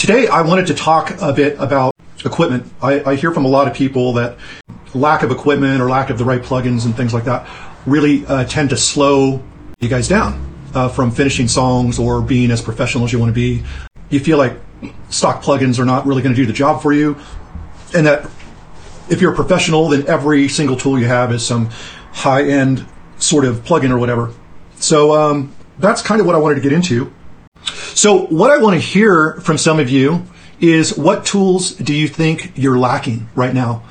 Today, I wanted to talk a bit about equipment. I hear from a lot of people that lack of equipment or lack of the right plugins and things like that really tend to slow you guys down from finishing songs or being as professional as you want to be. You feel like stock plugins are not really going to do the job for you, and that if you're a professional, then every single tool you have is some high-end sort of plugin or whatever. So that's kind of what I wanted to get into. So what I want to hear from some of you is, what tools do you think you're lacking right now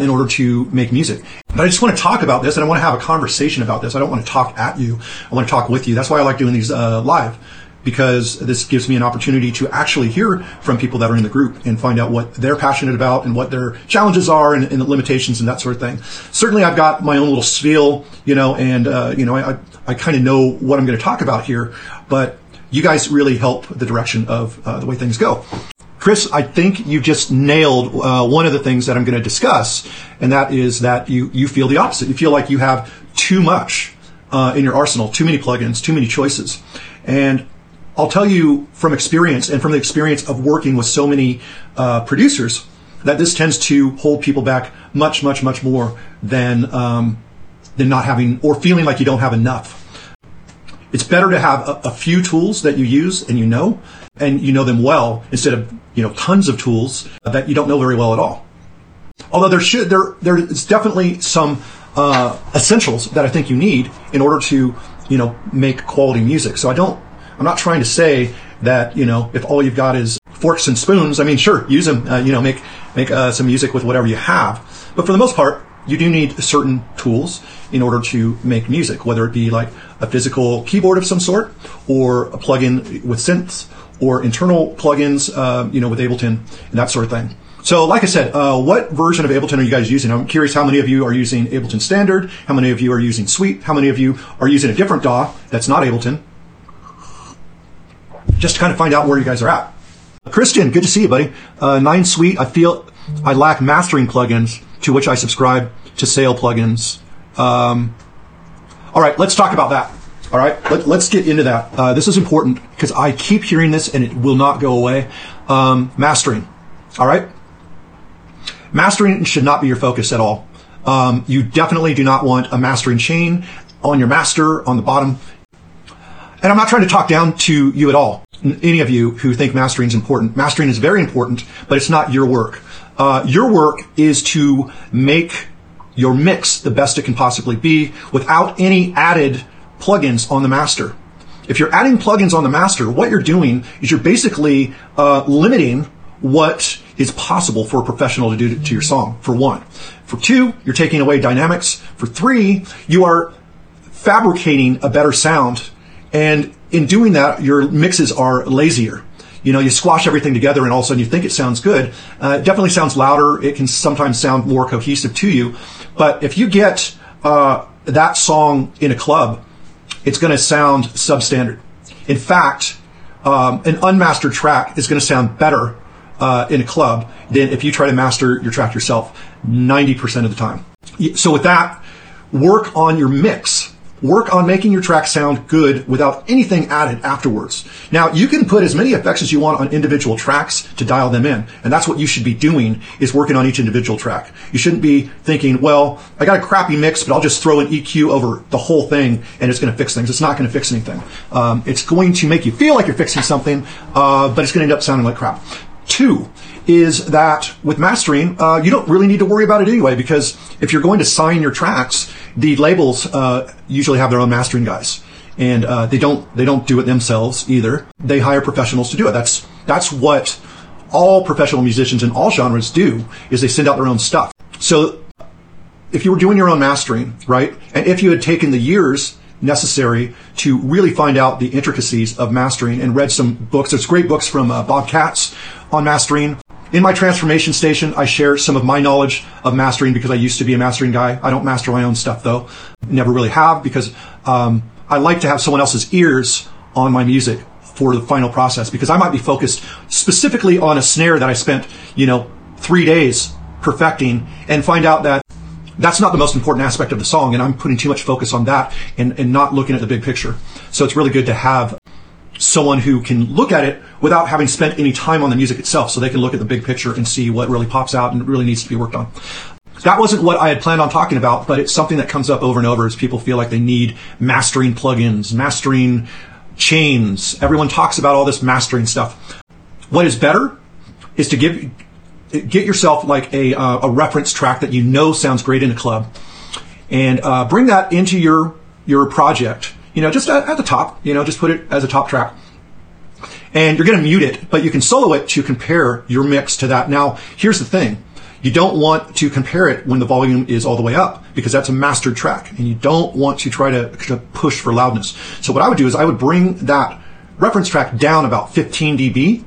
in order to make music? But I just want to talk about this, and I want to have a conversation about this. I don't want to talk at you. I want to talk with you. That's why I like doing these live, because this gives me an opportunity to actually hear from people that are in the group and find out what they're passionate about and what their challenges are and the limitations and that sort of thing. Certainly, I've got my own little spiel, and I kind of know what I'm going to talk about here, but you guys really help the direction of the way things go. Chris, I think you just nailed one of the things that I'm going to discuss, and that is that you feel the opposite. You feel like you have too much in your arsenal, too many plugins, too many choices. And I'll tell you from experience and from the experience of working with so many producers that this tends to hold people back much, much, much more than not having or feeling like you don't have enough. It's better to have a few tools that you use and you know them well, instead of tons of tools that you don't know very well at all. Although there's definitely some essentials that I think you need in order to make quality music. So I'm not trying to say that if all you've got is forks and spoons. I mean, sure, use them. Make some music with whatever you have. But for the most part, you do need certain tools in order to make music, whether it be like a physical keyboard of some sort, or a plugin with synths, or internal plugins, with Ableton and that sort of thing. So, like I said, what version of Ableton are you guys using? I'm curious how many of you are using Ableton Standard, how many of you are using Suite, how many of you are using a different DAW that's not Ableton, just to kind of find out where you guys are at. Christian, good to see you, buddy. 9 Suite, I feel I lack mastering plugins, to which I subscribe to sale plugins. All right, let's talk about that. All right, let's get into that. This is important because I keep hearing this and it will not go away. Mastering, all right? Mastering should not be your focus at all. You definitely do not want a mastering chain on your master on the bottom. And I'm not trying to talk down to you at all, any of you who think mastering is important. Mastering is very important, but it's not your work. Your work is to make your mix the best it can possibly be without any added plugins on the master. If you're adding plugins on the master, what you're doing is you're basically limiting what is possible for a professional to do to your song, for one. For two, you're taking away dynamics. For three, you are fabricating a better sound. And in doing that, your mixes are lazier. You squash everything together and all of a sudden you think it sounds good. It definitely sounds louder. It can sometimes sound more cohesive to you. But if you get that song in a club, it's going to sound substandard. In fact, an unmastered track is going to sound better in a club than if you try to master your track yourself 90% of the time. So with that, work on your mix. Work on making your track sound good without anything added afterwards. Now, you can put as many effects as you want on individual tracks to dial them in, and that's what you should be doing, is working on each individual track. You shouldn't be thinking, well, I got a crappy mix, but I'll just throw an EQ over the whole thing, and it's going to fix things. It's not going to fix anything. It's going to make you feel like you're fixing something, but it's going to end up sounding like crap. 2 is that with mastering, you don't really need to worry about it anyway, because if you're going to sign your tracks, the labels usually have their own mastering guys, and they don't do it themselves either. They hire professionals to do it. That's what all professional musicians in all genres do, is they send out their own stuff. So if you were doing your own mastering, right, and if you had taken the years necessary to really find out the intricacies of mastering and read some books, there's great books from Bob Katz on mastering. In my transformation station, I share some of my knowledge of mastering because I used to be a mastering guy. I don't master my own stuff, though. Never really have, because I like to have someone else's ears on my music for the final process, because I might be focused specifically on a snare that I spent, 3 days perfecting, and find out that that's not the most important aspect of the song, and I'm putting too much focus on that and not looking at the big picture. So it's really good to have someone who can look at it without having spent any time on the music itself, so they can look at the big picture and see what really pops out and really needs to be worked on. That wasn't what I had planned on talking about, but it's something that comes up over and over as people feel like they need mastering plugins, mastering chains. Everyone talks about all this mastering stuff. What is better is to get yourself like a reference track that you know sounds great in a club, and bring that into your project. You know, just at the top, you know, just put it as a top track. And you're going to mute it, but you can solo it to compare your mix to that. Now, here's the thing. You don't want to compare it when the volume is all the way up, because that's a mastered track, and you don't want to try to push for loudness. So what I would do is I would bring that reference track down about 15 dB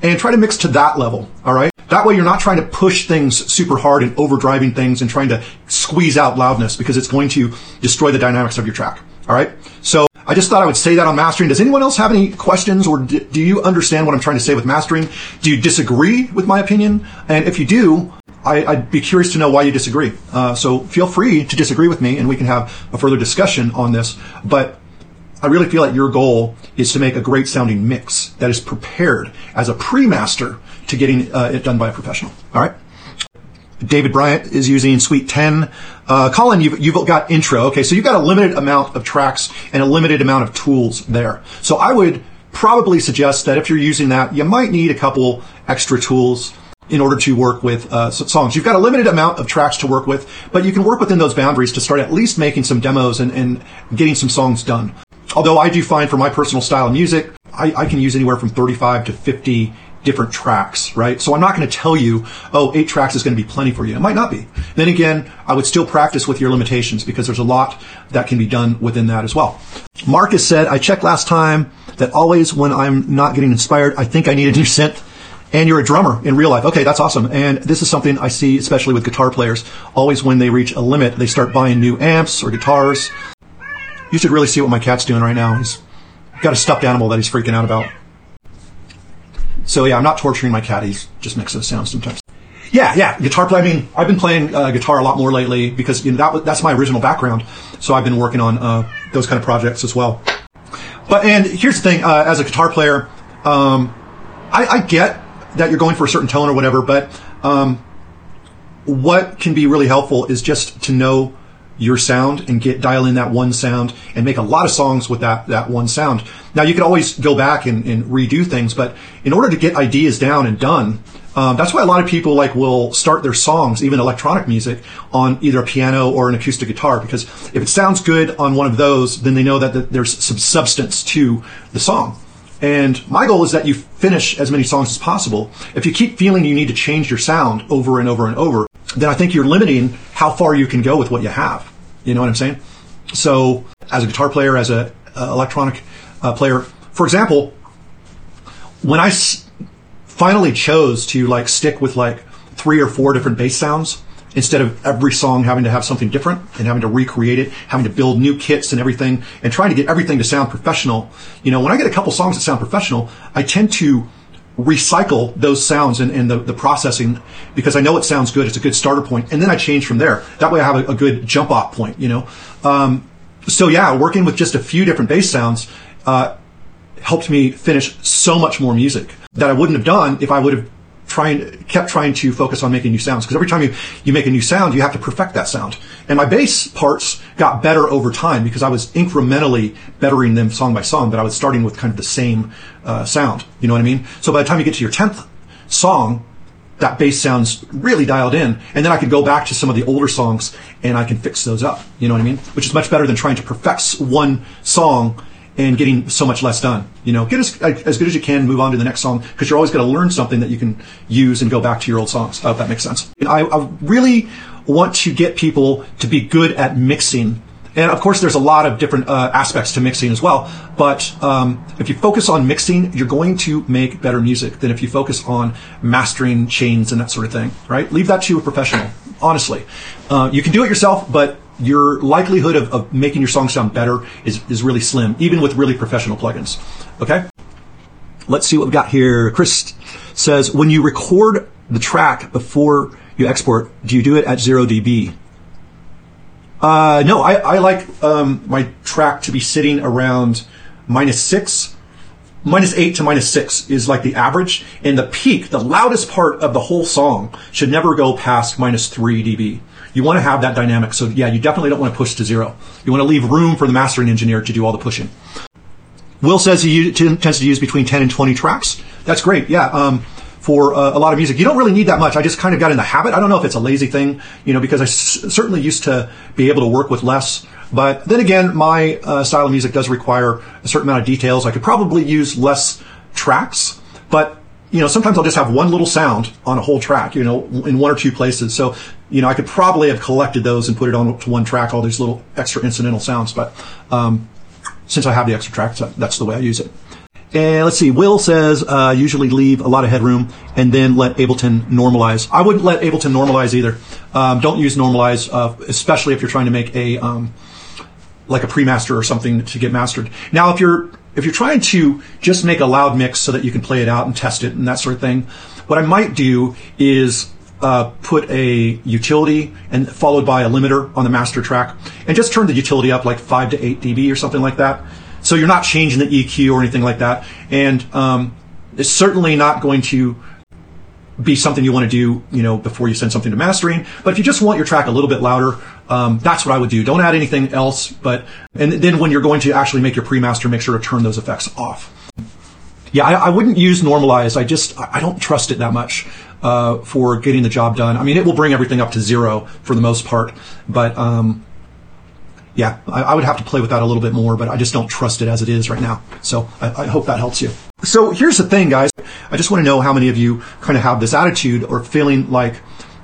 and try to mix to that level, all right? That way you're not trying to push things super hard and overdriving things and trying to squeeze out loudness, because it's going to destroy the dynamics of your track. All right, so I just thought I would say that on mastering. Does anyone else have any questions, or do you understand what I'm trying to say with mastering? Do you disagree with my opinion? And if you do, I'd be curious to know why you disagree. So feel free to disagree with me, and we can have a further discussion on this. But I really feel like your goal is to make a great sounding mix that is prepared as a pre-master to getting it done by a professional. All right. David Bryant is using Suite 10. Colin, you've got intro. Okay, so you've got a limited amount of tracks and a limited amount of tools there. So I would probably suggest that if you're using that, you might need a couple extra tools in order to work with songs. You've got a limited amount of tracks to work with, but you can work within those boundaries to start at least making some demos and getting some songs done. Although I do find for my personal style of music, I can use anywhere from 35 to 50 different tracks, right? So I'm not going to tell you, oh, 8 tracks is going to be plenty for you. It might not be. Then again, I would still practice with your limitations, because there's a lot that can be done within that as well. Marcus said, I checked last time that always when I'm not getting inspired, I think I need a new synth, and you're a drummer in real life. Okay, that's awesome. And this is something I see, especially with guitar players. Always when they reach a limit, they start buying new amps or guitars. You should really see what my cat's doing right now. He's got a stuffed animal that he's freaking out about. So yeah, I'm not torturing my cat. He just makes those sounds sometimes. Yeah, guitar play. I mean, I've been playing guitar a lot more lately, because you know, that's my original background. So I've been working on those kind of projects as well. But and here's the thing: as a guitar player, I get that you're going for a certain tone or whatever. But what can be really helpful is just to know your sound and dial in that one sound and make a lot of songs with that one sound. Now you can always go back and redo things, but in order to get ideas down and done, that's why a lot of people like will start their songs, even electronic music, on either a piano or an acoustic guitar, because if it sounds good on one of those, then they know that there's some substance to the song. And my goal is that you finish as many songs as possible. If you keep feeling you need to change your sound over and over and over, then I think you're limiting how far you can go with what you have. You know what I'm saying? So as a guitar player, as a electronic player, for example, when I finally chose to like stick with like 3 or 4 different bass sounds, instead of every song having to have something different and having to recreate it, having to build new kits and everything, and trying to get everything to sound professional. You know, when I get a couple songs that sound professional, I tend to recycle those sounds and the processing, because I know it sounds good. It's a good starter point, and then I change from there. That way I have a good jump off point, you know? So yeah, working with just a few different bass sounds helped me finish so much more music that I wouldn't have done if I would have kept trying to focus on making new sounds, because every time you make a new sound, you have to perfect that sound. And my bass parts got better over time because I was incrementally bettering them song by song, but I was starting with kind of the same sound. You know what I mean? So by the time you get to your 10th song, that bass sounds really dialed in, and then I can go back to some of the older songs and I can fix those up. You know what I mean? Which is much better than trying to perfect one song and getting so much less done. You know, get as good as you can, move on to the next song, because you're always going to learn something that you can use and go back to your old songs. I hope that makes sense. And I really want to get people to be good at mixing. And of course, there's a lot of different aspects to mixing as well. But if you focus on mixing, you're going to make better music than if you focus on mastering chains and that sort of thing, right? Leave that to a professional, honestly. You can do it yourself, but your likelihood of making your song sound better is really slim, even with really professional plugins. Okay? Let's see what we've got here. Chris says, when you record the track before you export, do you do it at 0 dB? No, I like my track to be sitting around -6 -8 to -6 is like the average, and the peak, the loudest part of the whole song, should never go past -3 dB. You want to have that dynamic, so yeah, you definitely don't want to push to zero. You want to leave room for the mastering engineer to do all the pushing. Will says he tends to use between 10 and 20 tracks. That's great, yeah. For a lot of music, you don't really need that much. I just kind of got in the habit. I don't know if it's a lazy thing, you know, because I certainly used to be able to work with less. But then again, my style of music does require a certain amount of details. I could probably use less tracks, but you know, sometimes I'll just have one little sound on a whole track, you know, in one or two places. So, you know, I could probably have collected those and put it on to one track, all these little extra incidental sounds. But since I have the extra tracks, that's the way I use it. And let's see, Will says, usually leave a lot of headroom and then let Ableton normalize. I wouldn't let Ableton normalize either. Don't use normalize, especially if you're trying to make a, like a pre-master or something to get mastered. Now, if you're trying to just make a loud mix so that you can play it out and test it and that sort of thing, what I might do is put a utility and followed by a limiter on the master track and just turn the utility up like 5 to 8 dB or something like that. So you're not changing the EQ or anything like that. And it's certainly not going to be something you want to do, you know, before you send something to mastering. But if you just want your track a little bit louder, that's what I would do. Don't add anything else. And then when you're going to actually make your pre-master, make sure to turn those effects off. Yeah, I wouldn't use normalize. I don't trust it that much for getting the job done. I mean, it will bring everything up to zero for the most part, but yeah, I would have to play with that a little bit more, but I just don't trust it as it is right now. So I hope that helps you. So here's the thing, guys. I just want to know how many of you kind of have this attitude or feeling like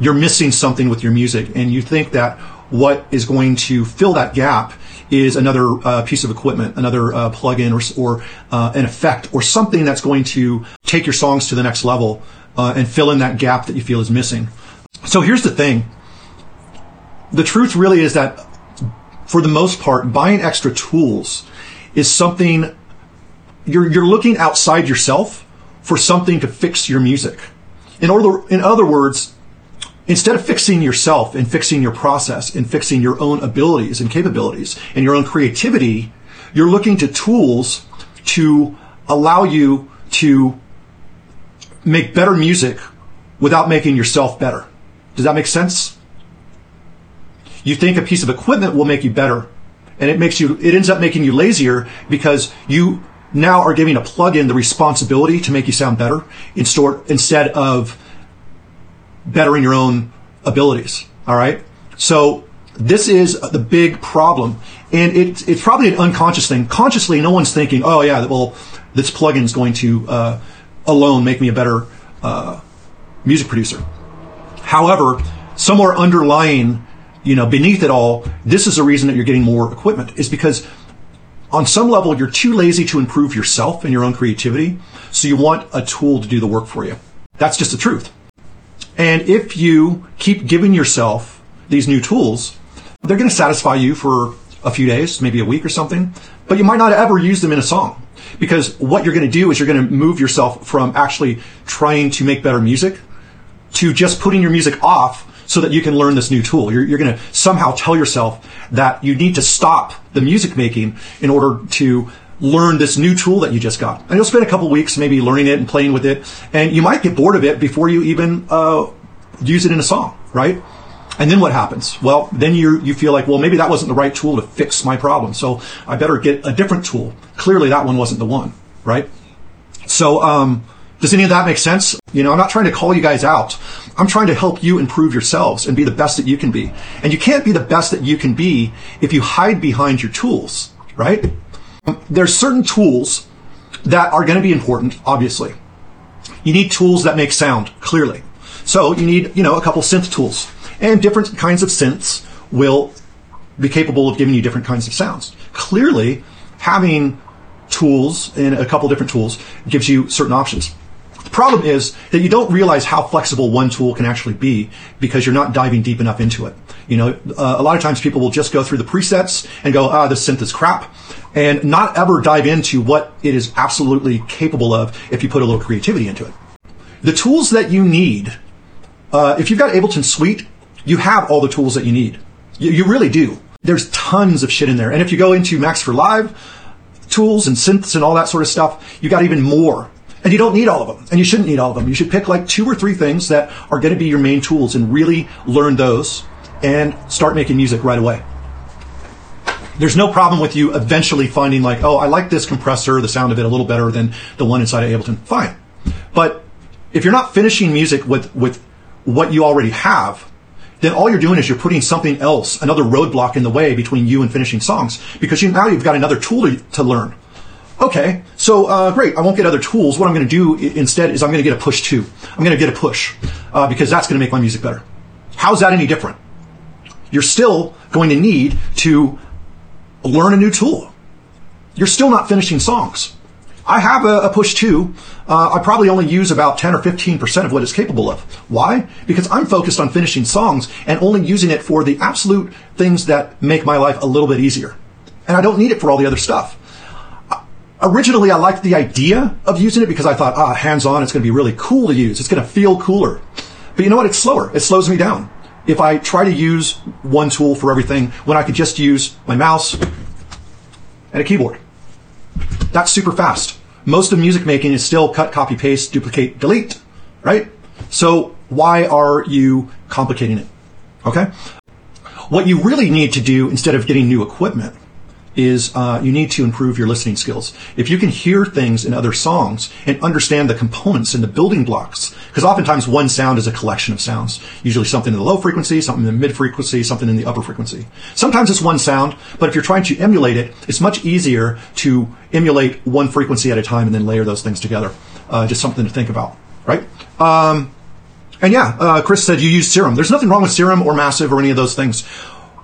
you're missing something with your music, and you think that what is going to fill that gap is another piece of equipment, another plugin, or an effect, or something that's going to take your songs to the next level and fill in that gap that you feel is missing. So here's the thing. The truth really is that for the most part, buying extra tools is something you're looking outside yourself for something to fix your music. In other words, instead of fixing yourself and fixing your process and fixing your own abilities and capabilities and your own creativity, you're looking to tools to allow you to make better music without making yourself better. Does that make sense? You think a piece of equipment will make you better, and it ends up making you lazier because you now are giving a plugin the responsibility to make you sound better instead of bettering your own abilities. All right. So this is the big problem, and it's probably an unconscious thing. Consciously, no one's thinking, "Oh yeah, well, this plugin is going to alone make me a better music producer." However, somewhere underlying, you know, beneath it all, this is the reason that you're getting more equipment, is because on some level, you're too lazy to improve yourself and your own creativity. So you want a tool to do the work for you. That's just the truth. And if you keep giving yourself these new tools, they're going to satisfy you for a few days, maybe a week or something, but you might not ever use them in a song, because what you're going to do is you're going to move yourself from actually trying to make better music to just putting your music off so that you can learn this new tool. You're going to somehow tell yourself that you need to stop the music making in order to learn this new tool that you just got. And you'll spend a couple weeks maybe learning it and playing with it, and you might get bored of it before you even use it in a song, right? And then what happens? Well, then you feel like, well, maybe that wasn't the right tool to fix my problem, so I better get a different tool. Clearly that one wasn't the one, right? So does any of that make sense? You know, I'm not trying to call you guys out. I'm trying to help you improve yourselves and be the best that you can be. And you can't be the best that you can be if you hide behind your tools, right? There's certain tools that are going to be important, obviously. You need tools that make sound, clearly. So you need, you know, a couple synth tools. And different kinds of synths will be capable of giving you different kinds of sounds. Clearly, having tools and a couple different tools gives you certain options. The problem is that you don't realize how flexible one tool can actually be because you're not diving deep enough into it. You know, a lot of times people will just go through the presets and go, ah, this synth is crap, and not ever dive into what it is absolutely capable of if you put a little creativity into it. The tools that you need, if you've got Ableton Suite, you have all the tools that you need. You really do. There's tons of shit in there. And if you go into Max for Live, tools and synths and all that sort of stuff, you got even more. And you don't need all of them, and you shouldn't need all of them. You should pick like 2 or 3 things that are going to be your main tools and really learn those and start making music right away. There's no problem with you eventually finding like, oh, I like this compressor, the sound of it a little better than the one inside of Ableton. Fine. But if you're not finishing music with what you already have, then all you're doing is you're putting something else, another roadblock in the way between you and finishing songs, because now you've got another tool to learn. Okay, so great, I won't get other tools. What I'm going to do instead is I'm going to get a Push 2. I'm going to get a Push because that's going to make my music better. How's that any different? You're still going to need to learn a new tool. You're still not finishing songs. I have a Push 2. I probably only use about 10 or 15% of what it's capable of. Why? Because I'm focused on finishing songs and only using it for the absolute things that make my life a little bit easier. And I don't need it for all the other stuff. Originally, I liked the idea of using it because I thought, hands-on, it's going to be really cool to use. It's going to feel cooler. But you know what? It's slower. It slows me down. If I try to use one tool for everything when I could just use my mouse and a keyboard. That's super fast. Most of music making is still cut, copy, paste, duplicate, delete, right? So why are you complicating it? Okay? What you really need to do instead of getting new equipment is you need to improve your listening skills. If you can hear things in other songs and understand the components and the building blocks, because oftentimes one sound is a collection of sounds, usually something in the low frequency, something in the mid frequency, something in the upper frequency. Sometimes it's one sound, but if you're trying to emulate it, it's much easier to emulate one frequency at a time and then layer those things together. Just something to think about, right? Chris said you use Serum. There's nothing wrong with Serum or Massive or any of those things.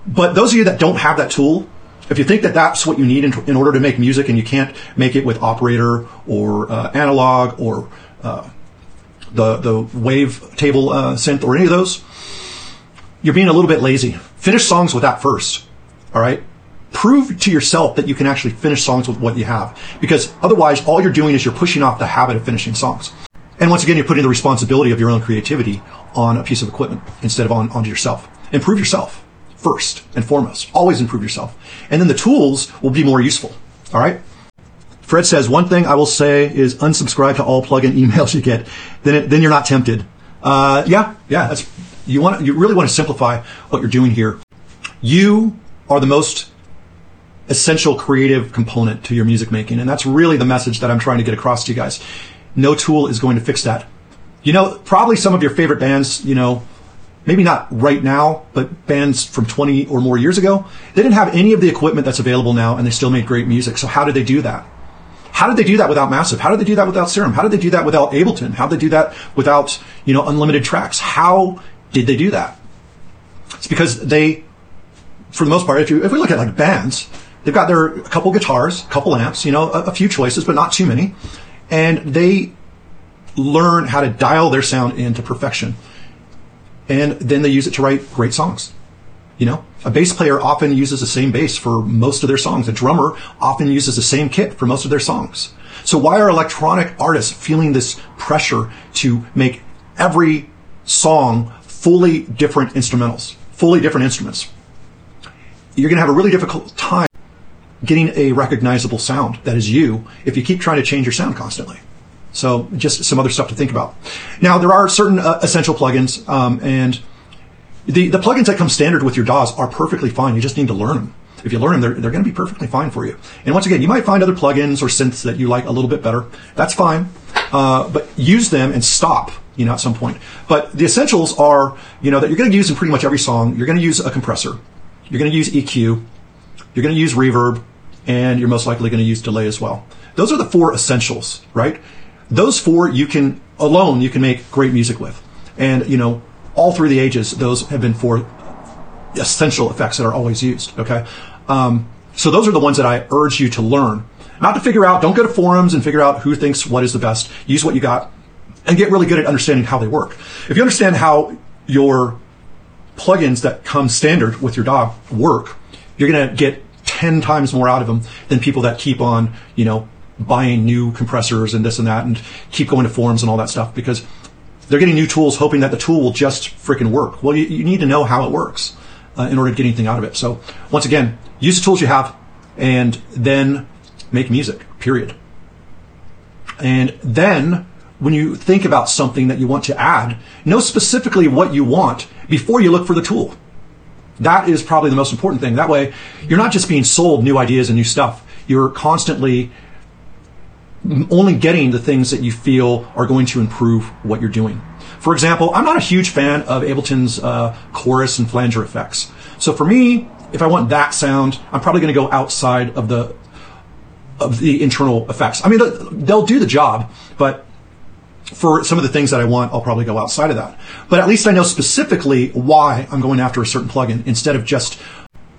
But those of you that don't have that tool, if you think that that's what you need in order to make music and you can't make it with operator or analog or the wave table synth or any of those, you're being a little bit lazy. Finish songs with that first, all right? Prove to yourself that you can actually finish songs with what you have, because otherwise all you're doing is you're pushing off the habit of finishing songs. And once again, you're putting the responsibility of your own creativity on a piece of equipment instead of onto yourself. Improve yourself. First and foremost, always improve yourself. And then the tools will be more useful, all right? Fred says, one thing I will say is unsubscribe to all plugin emails you get. Then you're not tempted. You really want to simplify what you're doing here. You are the most essential creative component to your music making, and that's really the message that I'm trying to get across to you guys. No tool is going to fix that. You know, probably some of your favorite bands, you know, maybe not right now, but bands from 20 or more years ago, they didn't have any of the equipment that's available now, and they still made great music. So how did they do that? How did they do that without Massive? How did they do that without Serum? How did they do that without Ableton? How did they do that without, unlimited tracks? How did they do that? It's because they, for the most part, if we look at like bands, they've got a couple guitars, a couple amps, a few choices, but not too many. And they learn how to dial their sound into perfection. And then they use it to write great songs. A bass player often uses the same bass for most of their songs. A drummer often uses the same kit for most of their songs. So why are electronic artists feeling this pressure to make every song fully different instruments? You're going to have a really difficult time getting a recognizable sound that is you if you keep trying to change your sound constantly. So just some other stuff to think about. Now, there are certain essential plugins, and the plugins that come standard with your DAWs are perfectly fine. You just need to learn them. If you learn them, they're going to be perfectly fine for you. And once again, you might find other plugins or synths that you like a little bit better. That's fine, but use them and stop, at some point. But the essentials are, that you're going to use in pretty much every song. You're going to use a compressor. You're going to use EQ. You're going to use reverb, and you're most likely going to use delay as well. Those are the 4 essentials, right? Those 4 you can make great music with. And, all through the ages, those have been 4 essential effects that are always used, okay? So those are the ones that I urge you to learn. Not to figure out, don't go to forums and figure out who thinks what is the best. Use what you got and get really good at understanding how they work. If you understand how your plugins that come standard with your DAW work, you're going to get 10 times more out of them than people that keep on, buying new compressors and this and that and keep going to forums and all that stuff, because they're getting new tools hoping that the tool will just freaking work. Well, you need to know how it works in order to get anything out of it. So once again, use the tools you have and then make music, period. And then when you think about something that you want to add, know specifically what you want before you look for the tool. That is probably the most important thing. That way, you're not just being sold new ideas and new stuff. You're constantly only getting the things that you feel are going to improve what you're doing. For example, I'm not a huge fan of Ableton's chorus and flanger effects. So for me, if I want that sound, I'm probably going to go outside of the internal effects. I mean, they'll do the job, but for some of the things that I want, I'll probably go outside of that. But at least I know specifically why I'm going after a certain plugin instead of just,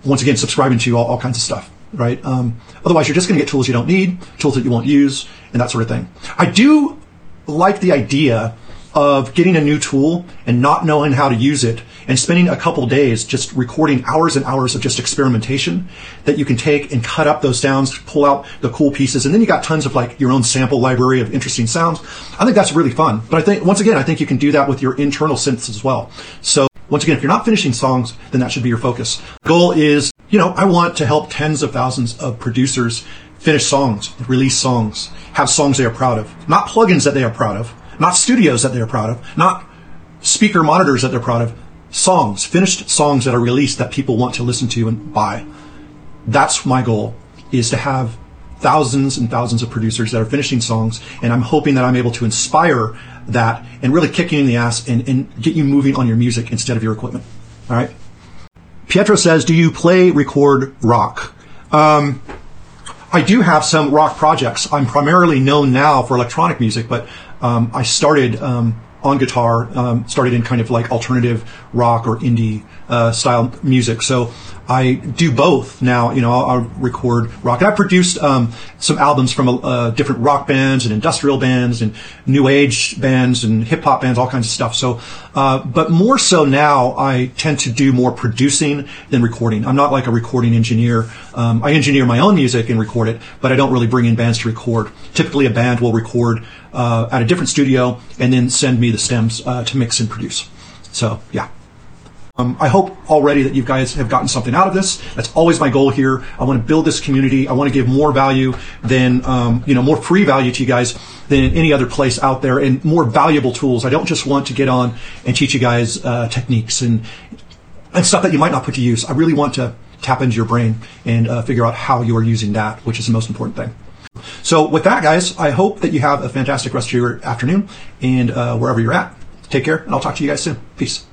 once again, subscribing to all kinds of stuff, right? Otherwise, you're just going to get tools you don't need, tools that you won't use, and that sort of thing. I do like the idea of getting a new tool and not knowing how to use it and spending a couple days just recording hours and hours of just experimentation that you can take and cut up those sounds, pull out the cool pieces, and then you got tons of like your own sample library of interesting sounds. I think that's really fun. But I think, once again, I think you can do that with your internal synths as well. So once again, if you're not finishing songs, then that should be your focus. The goal is, you know, I want to help tens of thousands of producers finish songs, release songs, have songs they are proud of, not plugins that they are proud of, not studios that they're proud of, not speaker monitors that they're proud of, songs, finished songs that are released that people want to listen to and buy. That's my goal, is to have thousands and thousands of producers that are finishing songs, and I'm hoping that I'm able to inspire that and really kick you in the ass and get you moving on your music instead of your equipment. All right. Pietro says, do you play, record, rock? I do have some rock projects. I'm primarily known now for electronic music, but I started on guitar, started in kind of like alternative rock or indie style music. So I do both now. You know, I'll record rock. And I produced some albums from different rock bands and industrial bands and new age bands and hip hop bands, all kinds of stuff. So, but more so now, I tend to do more producing than recording. I'm not like a recording engineer. I engineer my own music and record it, but I don't really bring in bands to record. Typically, a band will record at a different studio and then send me the stems to mix and produce. So, yeah. I hope already that you guys have gotten something out of this. That's always my goal here. I want to build this community. I want to give more value than, you know, more free value to you guys than any other place out there, and more valuable tools. I don't just want to get on and teach you guys techniques and stuff that you might not put to use. I really want to tap into your brain and figure out how you are using that, which is the most important thing. So with that, guys, I hope that you have a fantastic rest of your afternoon and wherever you're at. Take care, and I'll talk to you guys soon. Peace.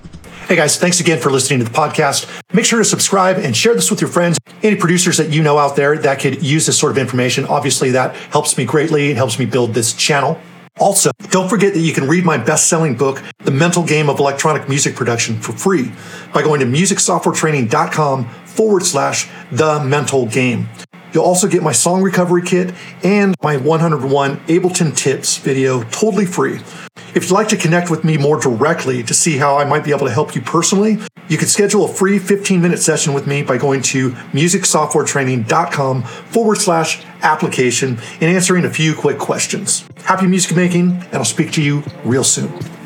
Hey guys, thanks again for listening to the podcast. Make sure to subscribe and share this with your friends, any producers that you know out there that could use this sort of information. Obviously, that helps me greatly. It helps me build this channel. Also, don't forget that you can read my best-selling book, The Mental Game of Electronic Music Production, for free by going to musicsoftwaretraining.com/The Mental Game. You'll also get my song recovery kit and my 101 Ableton tips video totally free. If you'd like to connect with me more directly to see how I might be able to help you personally, you can schedule a free 15-minute session with me by going to musicsoftwaretraining.com/application and answering a few quick questions. Happy music making, and I'll speak to you real soon.